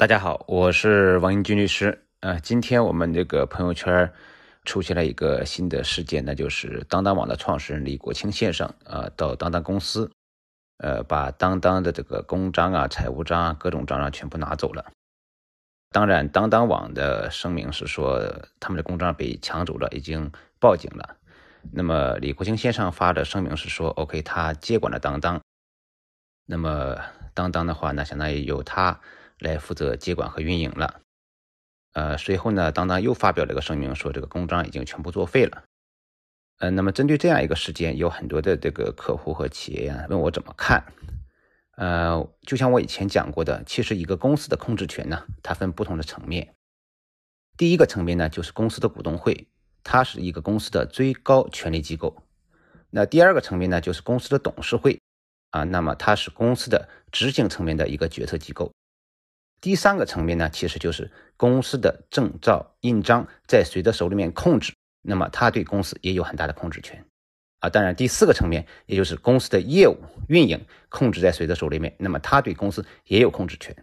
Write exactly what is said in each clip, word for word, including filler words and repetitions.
大家好，我是王英军律师。呃，今天我们这个朋友圈出现了一个新的事件，那就是当当网的创始人李国庆先生啊、呃，到当当公司，呃，把当当的这个公章啊、财务章啊、各种章啊全部拿走了。当然，当当网的声明是说他们的公章被抢走了，已经报警了。那么李国庆先生发的声明是说 ，OK， 他接管了当当，那么当当的话呢，相当于由他来负责接管和运营了。呃，随后呢，当当又发表了一个声明，说这个公章已经全部作废了。呃，那么针对这样一个事件，有很多的这个客户和企业呀、啊、问我怎么看。呃，就像我以前讲过的，其实一个公司的控制权呢，它分不同的层面。第一个层面呢，就是公司的股东会，它是一个公司的最高权力机构。那第二个层面呢，就是公司的董事会啊，那么它是公司的执行层面的一个决策机构。第三个层面呢，其实就是公司的证照印章在谁的手里面控制，那么他对公司也有很大的控制权啊。当然，第四个层面也就是公司的业务运营控制在谁的手里面，那么他对公司也有控制权。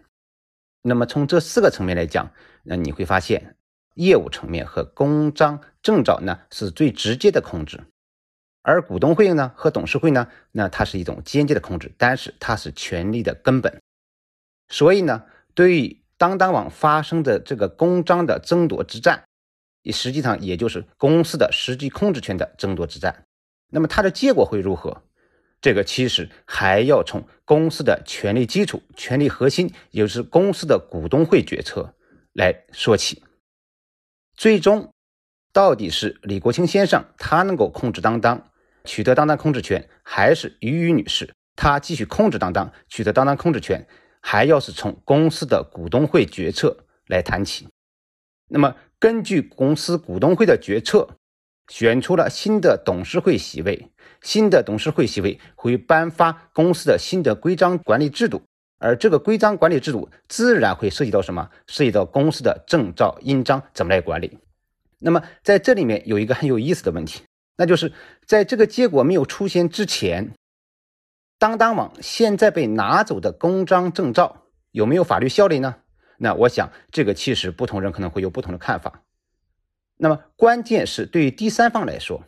那么从这四个层面来讲，那你会发现业务层面和公章证照呢是最直接的控制，而股东会呢和董事会呢，那它是一种间接的控制，但是它是权力的根本。所以呢，对于当当网发生的这个公章的争夺之战，实际上也就是公司的实际控制权的争夺之战。那么它的结果会如何？这个其实还要从公司的权力基础、权力核心，也就是公司的股东会决策来说起。最终，到底是李国庆先生他能够控制当当，取得当当控制权，还是俞渝女士她继续控制当当，取得当当控制权？还要是从公司的股东会决策来谈起。那么根据公司股东会的决策，选出了新的董事会席位，新的董事会席位会颁发公司的新的规章管理制度，而这个规章管理制度自然会涉及到什么？涉及到公司的证照印章怎么来管理。那么在这里面有一个很有意思的问题，那就是在这个结果没有出现之前，当当网现在被拿走的公章证照有没有法律效力呢？那我想这个其实不同人可能会有不同的看法。那么关键是对于第三方来说，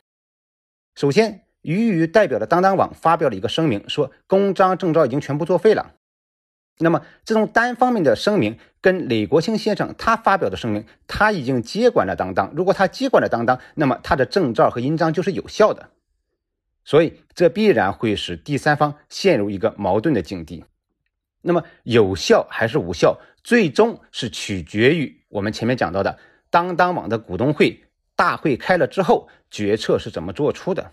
首先俞渝代表的当当网发表了一个声明，说公章证照已经全部作废了。那么这种单方面的声明跟李国庆先生他发表的声明，他已经接管了当当，如果他接管了当当，那么他的证照和印章就是有效的。所以这必然会使第三方陷入一个矛盾的境地。那么有效还是无效，最终是取决于我们前面讲到的当当网的股东会大会开了之后，决策是怎么做出的，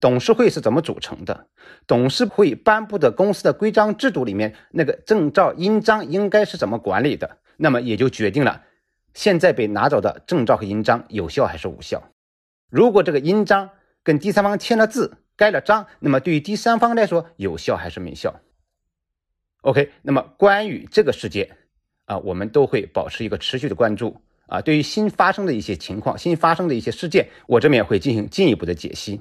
董事会是怎么组成的，董事会颁布的公司的规章制度里面那个证照印章应该是怎么管理的，那么也就决定了现在被拿走的证照和印章有效还是无效。如果这个印章跟第三方签了字盖了章，那么对于第三方来说有效还是没效。 OK， 那么关于这个事件啊，我们都会保持一个持续的关注啊。对于新发生的一些情况，新发生的一些事件，我这边也会进行进一步的解析，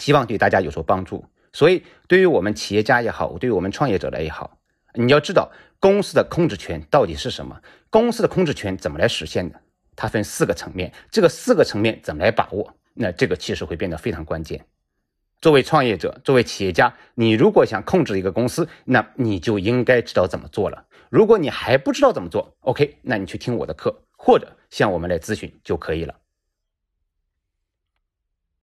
希望对大家有所帮助。所以对于我们企业家也好，对于我们创业者来也好，你要知道公司的控制权到底是什么，公司的控制权怎么来实现的，它分四个层面，这个四个层面怎么来把握，那这个其实会变得非常关键。作为创业者，作为企业家，你如果想控制一个公司，那你就应该知道怎么做了。如果你还不知道怎么做， OK， 那你去听我的课，或者向我们来咨询就可以了。